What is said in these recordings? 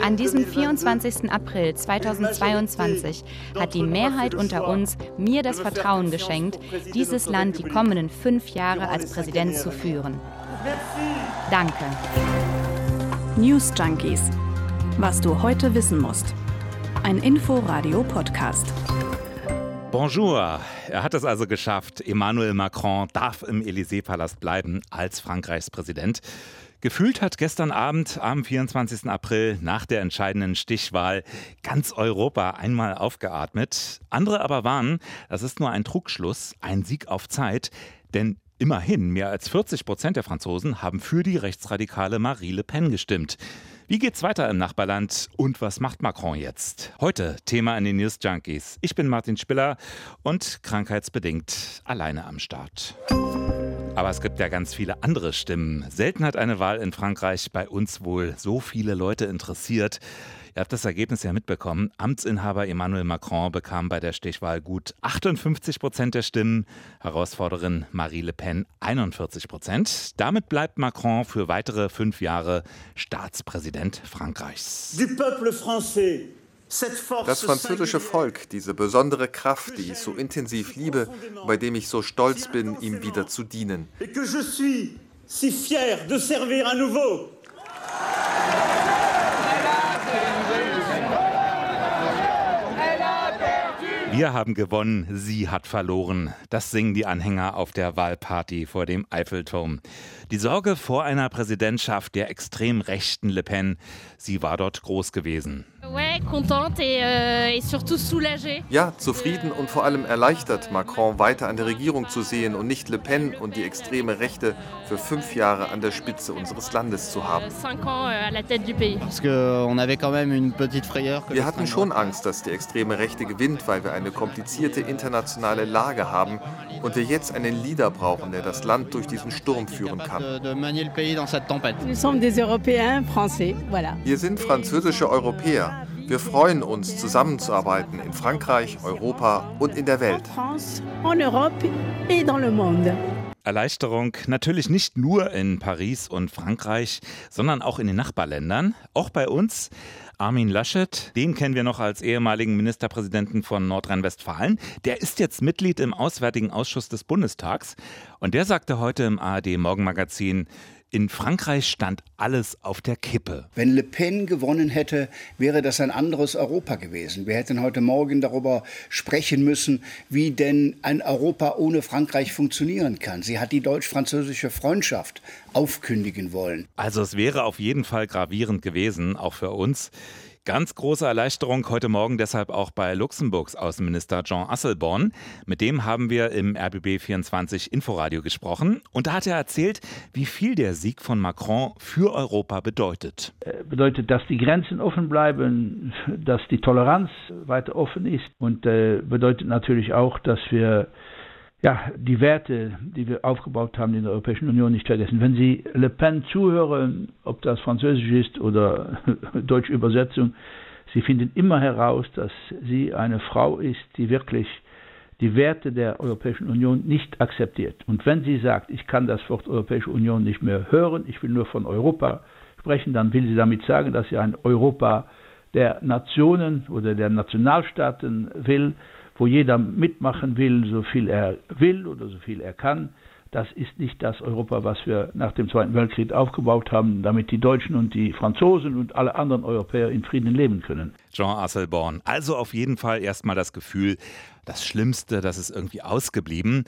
An diesem 24. April 2022 hat die Mehrheit unter uns mir das Vertrauen geschenkt, dieses Land die kommenden 5 Jahre als Präsident zu führen. Danke. News Junkies. Was du heute wissen musst. Ein Inforadio-Podcast. Bonjour. Er hat es also geschafft. Emmanuel Macron darf im Élysée-Palast bleiben als Frankreichs Präsident. Gefühlt hat gestern Abend am 24. April nach der entscheidenden Stichwahl ganz Europa einmal aufgeatmet. Andere aber warnen, das ist nur ein Trugschluss, ein Sieg auf Zeit, denn immerhin mehr als 40% der Franzosen haben für die rechtsradikale Marine Le Pen gestimmt. Wie geht's weiter im Nachbarland und was macht Macron jetzt? Heute Thema in den News Junkies. Ich bin Martin Spiller und krankheitsbedingt alleine am Start. Aber es gibt ja ganz viele andere Stimmen. Selten hat eine Wahl in Frankreich bei uns wohl so viele Leute interessiert. Ihr habt das Ergebnis ja mitbekommen. Amtsinhaber Emmanuel Macron bekam bei der Stichwahl gut 58% der Stimmen, Herausforderin Marine Le Pen 41%. Damit bleibt Macron für weitere 5 Jahre Staatspräsident Frankreichs. Du peuple français. Das französische Volk, diese besondere Kraft, die ich so intensiv liebe, bei dem ich so stolz bin, ihm wieder zu dienen. Wir haben gewonnen, sie hat verloren. Das singen die Anhänger auf der Wahlparty vor dem Eiffelturm. Die Sorge vor einer Präsidentschaft der extrem rechten Le Pen, sie war dort groß gewesen. Ja, zufrieden und vor allem erleichtert, Macron weiter an der Regierung zu sehen und nicht Le Pen und die extreme Rechte für 5 Jahre an der Spitze unseres Landes zu haben. Wir hatten schon Angst, dass die extreme Rechte gewinnt, weil wir eine komplizierte internationale Lage haben und wir jetzt einen Leader brauchen, der das Land durch diesen Sturm führen kann. Wir sind französische Europäer. Wir freuen uns, zusammenzuarbeiten in Frankreich, Europa und in der Welt. Erleichterung natürlich nicht nur in Paris und Frankreich, sondern auch in den Nachbarländern, auch bei uns. Armin Laschet, den kennen wir noch als ehemaligen Ministerpräsidenten von Nordrhein-Westfalen. Der ist jetzt Mitglied im Auswärtigen Ausschuss des Bundestags. Und der sagte heute im ARD-Morgenmagazin, in Frankreich stand alles auf der Kippe. Wenn Le Pen gewonnen hätte, wäre das ein anderes Europa gewesen. Wir hätten heute Morgen darüber sprechen müssen, wie denn ein Europa ohne Frankreich funktionieren kann. Sie hat die deutsch-französische Freundschaft aufkündigen wollen. Also es wäre auf jeden Fall gravierend gewesen, auch für uns. Ganz große Erleichterung heute Morgen deshalb auch bei Luxemburgs Außenminister Jean Asselborn. Mit dem haben wir im RBB24 Inforadio gesprochen. Und da hat er erzählt, wie viel der Sieg von Macron für Europa bedeutet. Bedeutet, dass die Grenzen offen bleiben, dass die Toleranz weiter offen ist. Und bedeutet natürlich auch, dass wir die Werte, die wir aufgebaut haben in der Europäischen Union, nicht vergessen. Wenn Sie Le Pen zuhören, ob das Französisch ist oder deutsche Übersetzung, Sie finden immer heraus, dass sie eine Frau ist, die wirklich die Werte der Europäischen Union nicht akzeptiert. Und wenn sie sagt, ich kann das Wort Europäische Union nicht mehr hören, ich will nur von Europa sprechen, dann will sie damit sagen, dass sie ein Europa der Nationen oder der Nationalstaaten will, wo jeder mitmachen will, so viel er will oder so viel er kann. Das ist nicht das Europa, was wir nach dem Zweiten Weltkrieg aufgebaut haben, damit die Deutschen und die Franzosen und alle anderen Europäer in Frieden leben können. Jean Asselborn, also auf jeden Fall erstmal das Gefühl, das Schlimmste, das ist irgendwie ausgeblieben.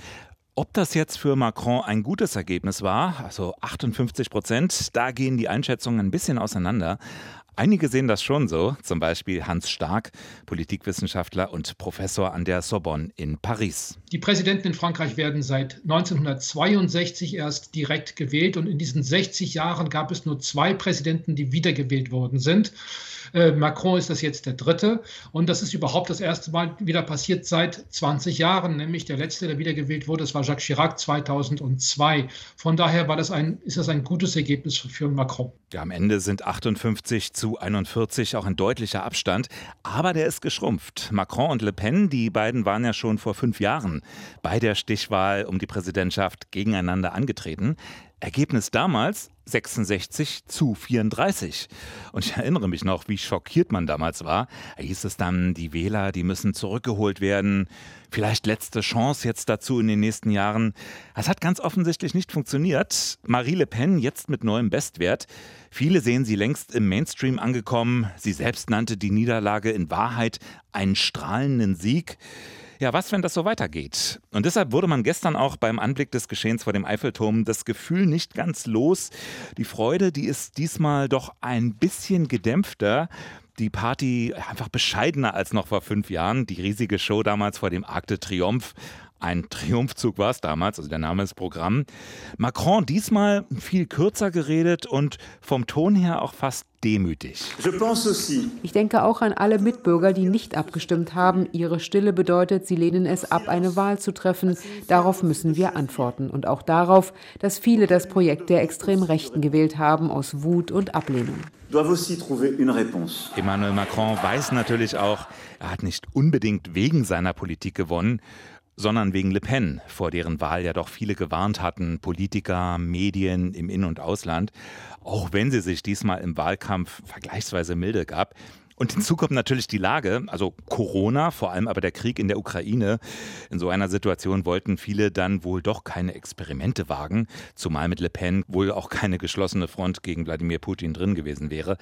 Ob das jetzt für Macron ein gutes Ergebnis war, also 58%, da gehen die Einschätzungen ein bisschen auseinander. Einige sehen das schon so, zum Beispiel Hans Stark, Politikwissenschaftler und Professor an der Sorbonne in Paris. Die Präsidenten in Frankreich werden seit 1962 erst direkt gewählt und in diesen 60 Jahren gab es nur 2 Präsidenten, die wiedergewählt worden sind. Macron ist das jetzt der 3. und das ist überhaupt das erste Mal wieder passiert seit 20 Jahren, nämlich der letzte, der wiedergewählt wurde, das war Jacques Chirac 2002. Von daher ist das ein gutes Ergebnis für Macron. Ja, am Ende sind 58 zu 41 auch ein deutlicher Abstand, aber der ist geschrumpft. Macron und Le Pen, die beiden waren ja schon vor 5 Jahren bei der Stichwahl um die Präsidentschaft gegeneinander angetreten. Ergebnis damals 66-34. Und ich erinnere mich noch, wie schockiert man damals war. Da hieß es dann, die Wähler, die müssen zurückgeholt werden. Vielleicht letzte Chance jetzt dazu in den nächsten Jahren. Das hat ganz offensichtlich nicht funktioniert. Marine Le Pen jetzt mit neuem Bestwert. Viele sehen sie längst im Mainstream angekommen. Sie selbst nannte die Niederlage in Wahrheit einen strahlenden Sieg. Ja, was, wenn das so weitergeht? Und deshalb wurde man gestern auch beim Anblick des Geschehens vor dem Eiffelturm das Gefühl nicht ganz los. Die Freude, die ist diesmal doch ein bisschen gedämpfter. Die Party einfach bescheidener als noch vor 5 Jahren. Die riesige Show damals vor dem Arc de Triomphe. Ein Triumphzug war es damals, also der Name ist Programm. Macron diesmal viel kürzer geredet und vom Ton her auch fast demütig. Ich denke auch an alle Mitbürger, die nicht abgestimmt haben. Ihre Stille bedeutet, sie lehnen es ab, eine Wahl zu treffen. Darauf müssen wir antworten. Und auch darauf, dass viele das Projekt der Extremrechten gewählt haben, aus Wut und Ablehnung. Emmanuel Macron weiß natürlich auch, er hat nicht unbedingt wegen seiner Politik gewonnen, sondern wegen Le Pen, vor deren Wahl ja doch viele gewarnt hatten, Politiker, Medien im In- und Ausland, auch wenn sie sich diesmal im Wahlkampf vergleichsweise milde gab. Und hinzu kommt natürlich die Lage, also Corona, vor allem aber der Krieg in der Ukraine. In so einer Situation wollten viele dann wohl doch keine Experimente wagen, zumal mit Le Pen wohl auch keine geschlossene Front gegen Wladimir Putin drin gewesen wäre.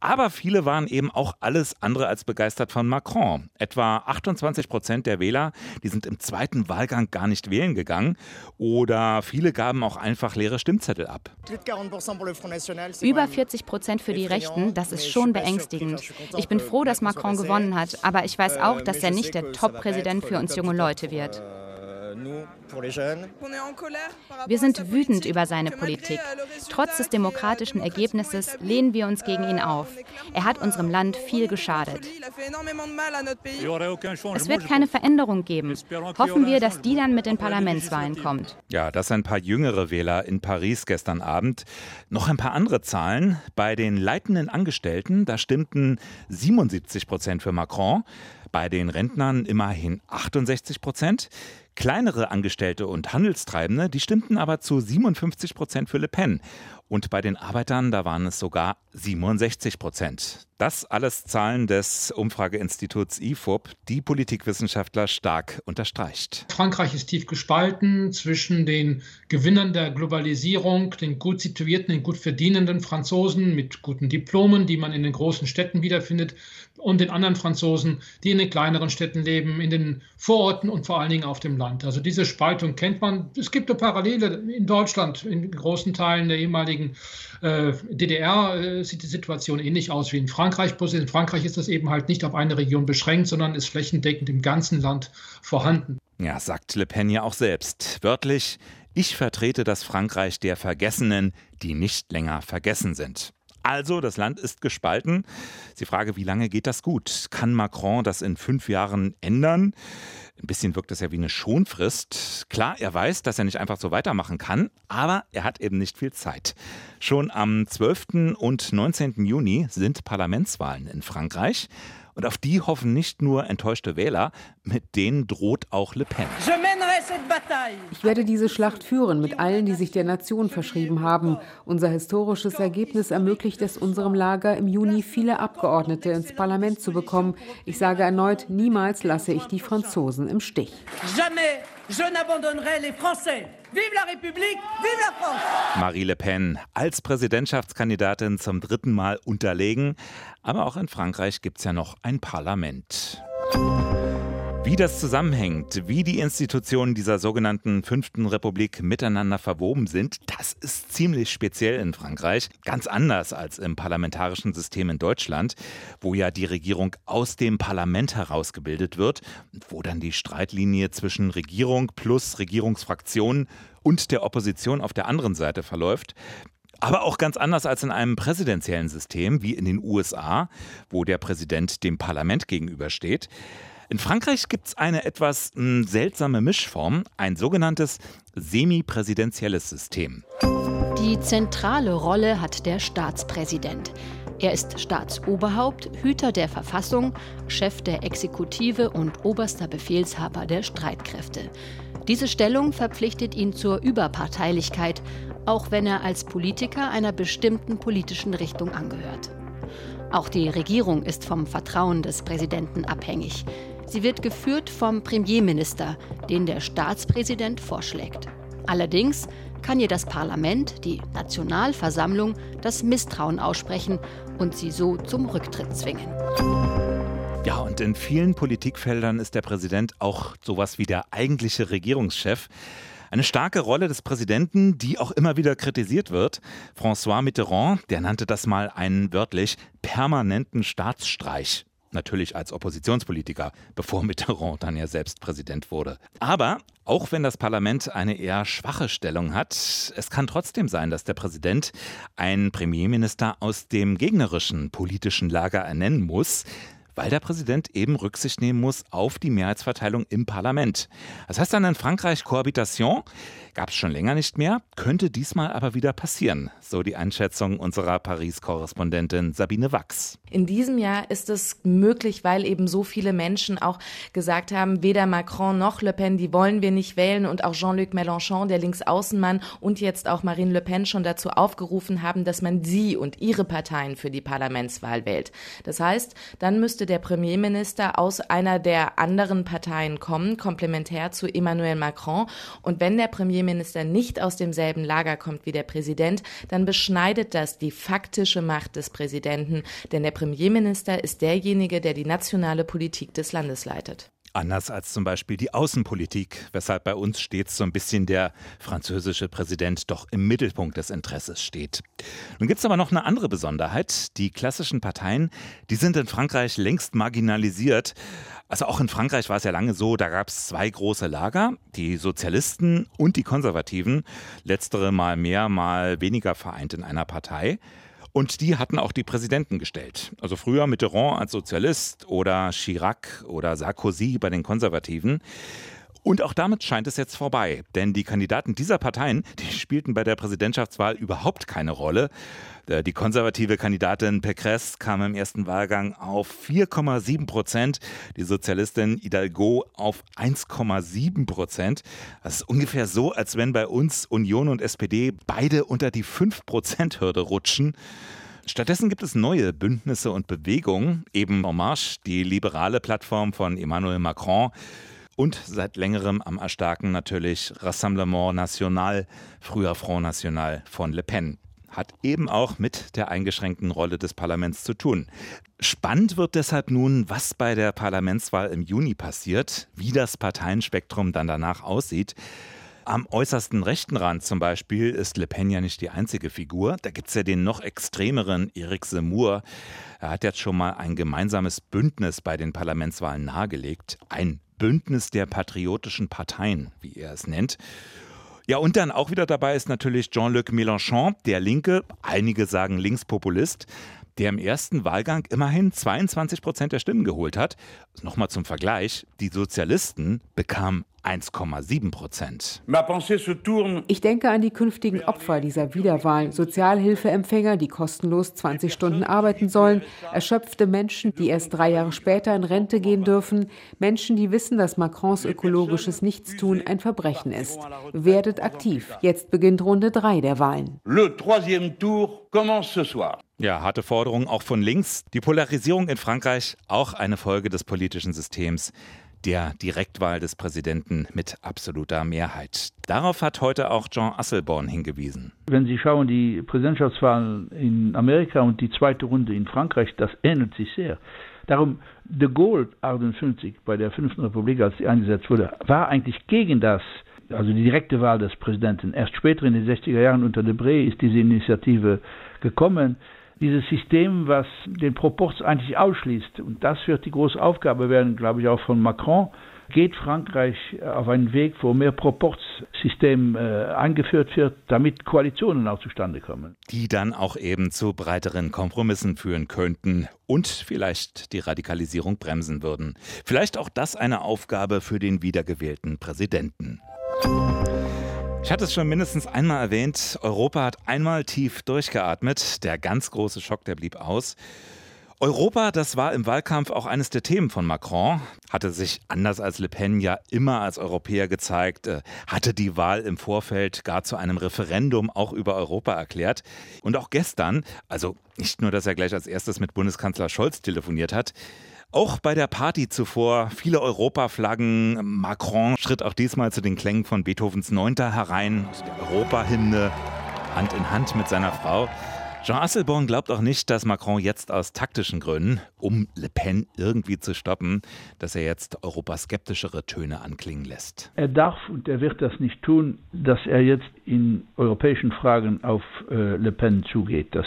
Aber viele waren eben auch alles andere als begeistert von Macron. Etwa 28% der Wähler, die sind im zweiten Wahlgang gar nicht wählen gegangen. Oder viele gaben auch einfach leere Stimmzettel ab. Über 40% für die Rechten, das ist schon beängstigend. Ich bin froh, dass Macron gewonnen hat, aber ich weiß auch, dass er nicht der Top-Präsident für uns junge Leute wird. Wir sind wütend über seine Politik. Trotz des demokratischen Ergebnisses lehnen wir uns gegen ihn auf. Er hat unserem Land viel geschadet. Es wird keine Veränderung geben. Hoffen wir, dass die dann mit den Parlamentswahlen kommt. Ja, das sind ein paar jüngere Wähler in Paris gestern Abend. Noch ein paar andere Zahlen. Bei den leitenden Angestellten, da stimmten 77% für Macron. Bei den Rentnern immerhin 68%. Kleinere Angestellte und Handelstreibende, die stimmten aber zu 57% für Le Pen. Und bei den Arbeitern, da waren es sogar 67%. Das alles Zahlen des Umfrageinstituts Ifop, die Politikwissenschaftler stark unterstreicht. Frankreich ist tief gespalten zwischen den Gewinnern der Globalisierung, den gut situierten, den gut verdienenden Franzosen mit guten Diplomen, die man in den großen Städten wiederfindet, und den anderen Franzosen, die in den kleineren Städten leben, in den Vororten und vor allen Dingen auf dem Land. Also diese Spaltung kennt man. Es gibt eine Parallele in Deutschland, in großen Teilen der ehemaligen DDR sieht die Situation ähnlich aus wie in Frankreich. In Frankreich ist das eben halt nicht auf eine Region beschränkt, sondern ist flächendeckend im ganzen Land vorhanden. Ja, sagt Le Pen ja auch selbst. Wörtlich, ich vertrete das Frankreich der Vergessenen, die nicht länger vergessen sind. Also, das Land ist gespalten. Die Frage, wie lange geht das gut? Kann Macron das in 5 Jahren ändern? Ein bisschen wirkt das ja wie eine Schonfrist. Klar, er weiß, dass er nicht einfach so weitermachen kann, aber er hat eben nicht viel Zeit. Schon am 12. und 19. Juni sind Parlamentswahlen in Frankreich. Und auf die hoffen nicht nur enttäuschte Wähler, mit denen droht auch Le Pen. Ich werde diese Schlacht führen mit allen, die sich der Nation verschrieben haben. Unser historisches Ergebnis ermöglicht es unserem Lager, im Juni viele Abgeordnete ins Parlament zu bekommen. Ich sage erneut, niemals lasse ich die Franzosen im Stich. Jamais je n'abandonnerai les Français. Vive la République, vive la France! Marine Le Pen als Präsidentschaftskandidatin zum 3. Mal unterlegen. Aber auch in Frankreich gibt es ja noch ein Parlament. Wie das zusammenhängt, wie die Institutionen dieser sogenannten 5. Republik miteinander verwoben sind, das ist ziemlich speziell in Frankreich. Ganz anders als im parlamentarischen System in Deutschland, wo ja die Regierung aus dem Parlament herausgebildet wird, wo dann die Streitlinie zwischen Regierung plus Regierungsfraktionen und der Opposition auf der anderen Seite verläuft. Aber auch ganz anders als in einem präsidentiellen System wie in den USA, wo der Präsident dem Parlament gegenübersteht. In Frankreich gibt es eine etwas seltsame Mischform, ein sogenanntes semipräsidentielles System. Die zentrale Rolle hat der Staatspräsident. Er ist Staatsoberhaupt, Hüter der Verfassung, Chef der Exekutive und oberster Befehlshaber der Streitkräfte. Diese Stellung verpflichtet ihn zur Überparteilichkeit, auch wenn er als Politiker einer bestimmten politischen Richtung angehört. Auch die Regierung ist vom Vertrauen des Präsidenten abhängig. Sie wird geführt vom Premierminister, den der Staatspräsident vorschlägt. Allerdings kann ihr das Parlament, die Nationalversammlung, das Misstrauen aussprechen und sie so zum Rücktritt zwingen. Ja, und in vielen Politikfeldern ist der Präsident auch sowas wie der eigentliche Regierungschef. Eine starke Rolle des Präsidenten, die auch immer wieder kritisiert wird. François Mitterrand, der nannte das mal einen wörtlich permanenten Staatsstreich. Natürlich als Oppositionspolitiker, bevor Mitterrand dann ja selbst Präsident wurde. Aber auch wenn das Parlament eine eher schwache Stellung hat, es kann trotzdem sein, dass der Präsident einen Premierminister aus dem gegnerischen politischen Lager ernennen muss, weil der Präsident eben Rücksicht nehmen muss auf die Mehrheitsverteilung im Parlament. Das heißt dann in Frankreich Kohabitation, gab es schon länger nicht mehr, könnte diesmal aber wieder passieren, so die Einschätzung unserer Paris-Korrespondentin Sabine Wachs. In diesem Jahr ist es möglich, weil eben so viele Menschen auch gesagt haben, weder Macron noch Le Pen, die wollen wir nicht wählen, und auch Jean-Luc Mélenchon, der Linksaußenmann, und jetzt auch Marine Le Pen schon dazu aufgerufen haben, dass man sie und ihre Parteien für die Parlamentswahl wählt. Das heißt, dann müsste der Premierminister aus einer der anderen Parteien kommen, komplementär zu Emmanuel Macron. Und wenn der Premierminister nicht aus demselben Lager kommt wie der Präsident, dann beschneidet das die faktische Macht des Präsidenten. Denn der Premierminister ist derjenige, der die nationale Politik des Landes leitet. Anders als zum Beispiel die Außenpolitik, weshalb bei uns stets so ein bisschen der französische Präsident doch im Mittelpunkt des Interesses steht. Nun gibt es aber noch eine andere Besonderheit. Die klassischen Parteien, die sind in Frankreich längst marginalisiert. Also auch in Frankreich war es ja lange so, da gab es zwei große Lager, die Sozialisten und die Konservativen. Letztere mal mehr, mal weniger vereint in einer Partei. Und die hatten auch die Präsidenten gestellt. Also früher Mitterrand als Sozialist oder Chirac oder Sarkozy bei den Konservativen. Und auch damit scheint es jetzt vorbei. Denn die Kandidaten dieser Parteien, die spielten bei der Präsidentschaftswahl überhaupt keine Rolle. Die konservative Kandidatin Pécresse kam im ersten Wahlgang auf 4,7%. Die Sozialistin Hidalgo auf 1,7%. Das ist ungefähr so, als wenn bei uns Union und SPD beide unter die 5%-Hürde rutschen. Stattdessen gibt es neue Bündnisse und Bewegungen. Eben En marche, die liberale Plattform von Emmanuel Macron. Und seit längerem am Erstarken natürlich Rassemblement National, früher Front National von Le Pen. Hat eben auch mit der eingeschränkten Rolle des Parlaments zu tun. Spannend wird deshalb nun, was bei der Parlamentswahl im Juni passiert, wie das Parteienspektrum dann danach aussieht. Am äußersten rechten Rand zum Beispiel ist Le Pen ja nicht die einzige Figur. Da gibt es ja den noch extremeren Eric Zemmour. Er hat jetzt schon mal ein gemeinsames Bündnis bei den Parlamentswahlen nahegelegt. Ein Bündnis der patriotischen Parteien, wie er es nennt. Ja, und dann auch wieder dabei ist natürlich Jean-Luc Mélenchon, der Linke, einige sagen Linkspopulist, der im ersten Wahlgang immerhin 22% der Stimmen geholt hat. Nochmal zum Vergleich, die Sozialisten bekamen 1,7%. Ich denke an die künftigen Opfer dieser Wiederwahlen. Sozialhilfeempfänger, die kostenlos 20 Stunden arbeiten sollen. Erschöpfte Menschen, die erst 3 Jahre später in Rente gehen dürfen. Menschen, die wissen, dass Macrons ökologisches Nichtstun ein Verbrechen ist. Werdet aktiv. Jetzt beginnt Runde 3 der Wahlen. Le troisième tour commence ce soir. Ja, harte Forderungen auch von links. Die Polarisierung in Frankreich, auch eine Folge des politischen Systems. Der Direktwahl des Präsidenten mit absoluter Mehrheit. Darauf hat heute auch Jean Asselborn hingewiesen. Wenn Sie schauen, die Präsidentschaftswahlen in Amerika und die zweite Runde in Frankreich, das ähnelt sich sehr. Darum, de Gaulle 58 bei der 5. Republik, als sie eingesetzt wurde, war eigentlich gegen das, also die direkte Wahl des Präsidenten. Erst später in den 60er Jahren unter Debré ist diese Initiative gekommen. Dieses System, was den Proporz eigentlich ausschließt, und das wird die große Aufgabe werden, glaube ich, auch von Macron, geht Frankreich auf einen Weg, wo mehr Proporz-System eingeführt wird, damit Koalitionen auch zustande kommen. Die dann auch eben zu breiteren Kompromissen führen könnten und vielleicht die Radikalisierung bremsen würden. Vielleicht auch das eine Aufgabe für den wiedergewählten Präsidenten. Ich hatte es schon mindestens einmal erwähnt, Europa hat einmal tief durchgeatmet. Der ganz große Schock, der blieb aus. Europa, das war im Wahlkampf auch eines der Themen von Macron, hatte sich anders als Le Pen ja immer als Europäer gezeigt, hatte die Wahl im Vorfeld gar zu einem Referendum auch über Europa erklärt. Und auch gestern, also nicht nur, dass er gleich als erstes mit Bundeskanzler Scholz telefoniert hat, auch bei der Party zuvor viele Europaflaggen. Macron schritt auch diesmal zu den Klängen von Beethovens Neunter herein, der Europahymne, Hand in Hand mit seiner Frau. Jean Asselborn glaubt auch nicht, dass Macron jetzt aus taktischen Gründen, um Le Pen irgendwie zu stoppen, dass er jetzt europaskeptischere Töne anklingen lässt. Er darf und er wird das nicht tun, dass er jetzt in europäischen Fragen auf Le Pen zugeht. Das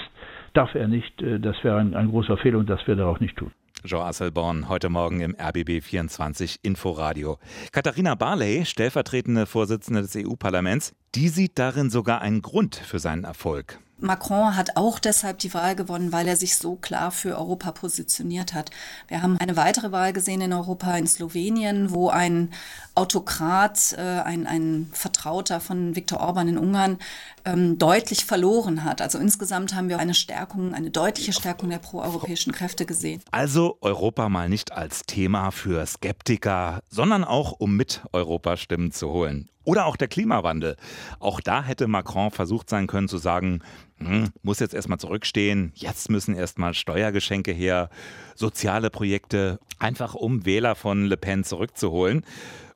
darf er nicht. Das wäre ein großer Fehler und das wird er auch nicht tun. Jean Asselborn heute Morgen im RBB24 Inforadio. Katharina Barley, stellvertretende Vorsitzende des EU-Parlaments, die sieht darin sogar einen Grund für seinen Erfolg. Macron hat auch deshalb die Wahl gewonnen, weil er sich so klar für Europa positioniert hat. Wir haben eine weitere Wahl gesehen in Europa, in Slowenien, wo ein Autokrat, ein Vertrauter von Viktor Orbán in Ungarn deutlich verloren hat. Also insgesamt haben wir eine deutliche Stärkung der proeuropäischen Kräfte gesehen. Also Europa mal nicht als Thema für Skeptiker, sondern auch, um mit Europa Stimmen zu holen. Oder auch der Klimawandel. Auch da hätte Macron versucht sein können zu sagen, muss jetzt erstmal zurückstehen, jetzt müssen erstmal Steuergeschenke her, soziale Projekte, einfach um Wähler von Le Pen zurückzuholen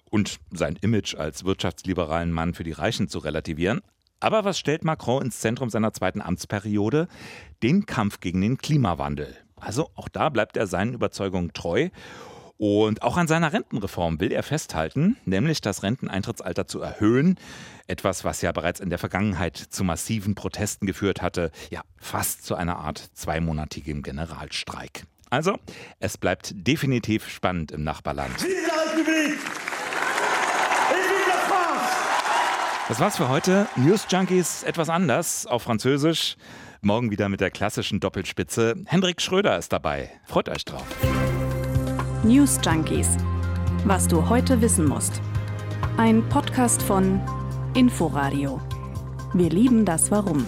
und sein Image als wirtschaftsliberalen Mann für die Reichen zu relativieren. Aber was stellt Macron ins Zentrum seiner zweiten Amtsperiode? Den Kampf gegen den Klimawandel. Also auch da bleibt er seinen Überzeugungen treu. Und auch an seiner Rentenreform will er festhalten, nämlich das Renteneintrittsalter zu erhöhen. Etwas, was ja bereits in der Vergangenheit zu massiven Protesten geführt hatte. Ja, fast zu einer Art zweimonatigem Generalstreik. Also, es bleibt definitiv spannend im Nachbarland. Das war's für heute. News Junkies etwas anders, auf Französisch. Morgen wieder mit der klassischen Doppelspitze. Hendrik Schröder ist dabei. Freut euch drauf. News Junkies. Was du heute wissen musst. Ein Podcast von Inforadio. Wir lieben das Warum.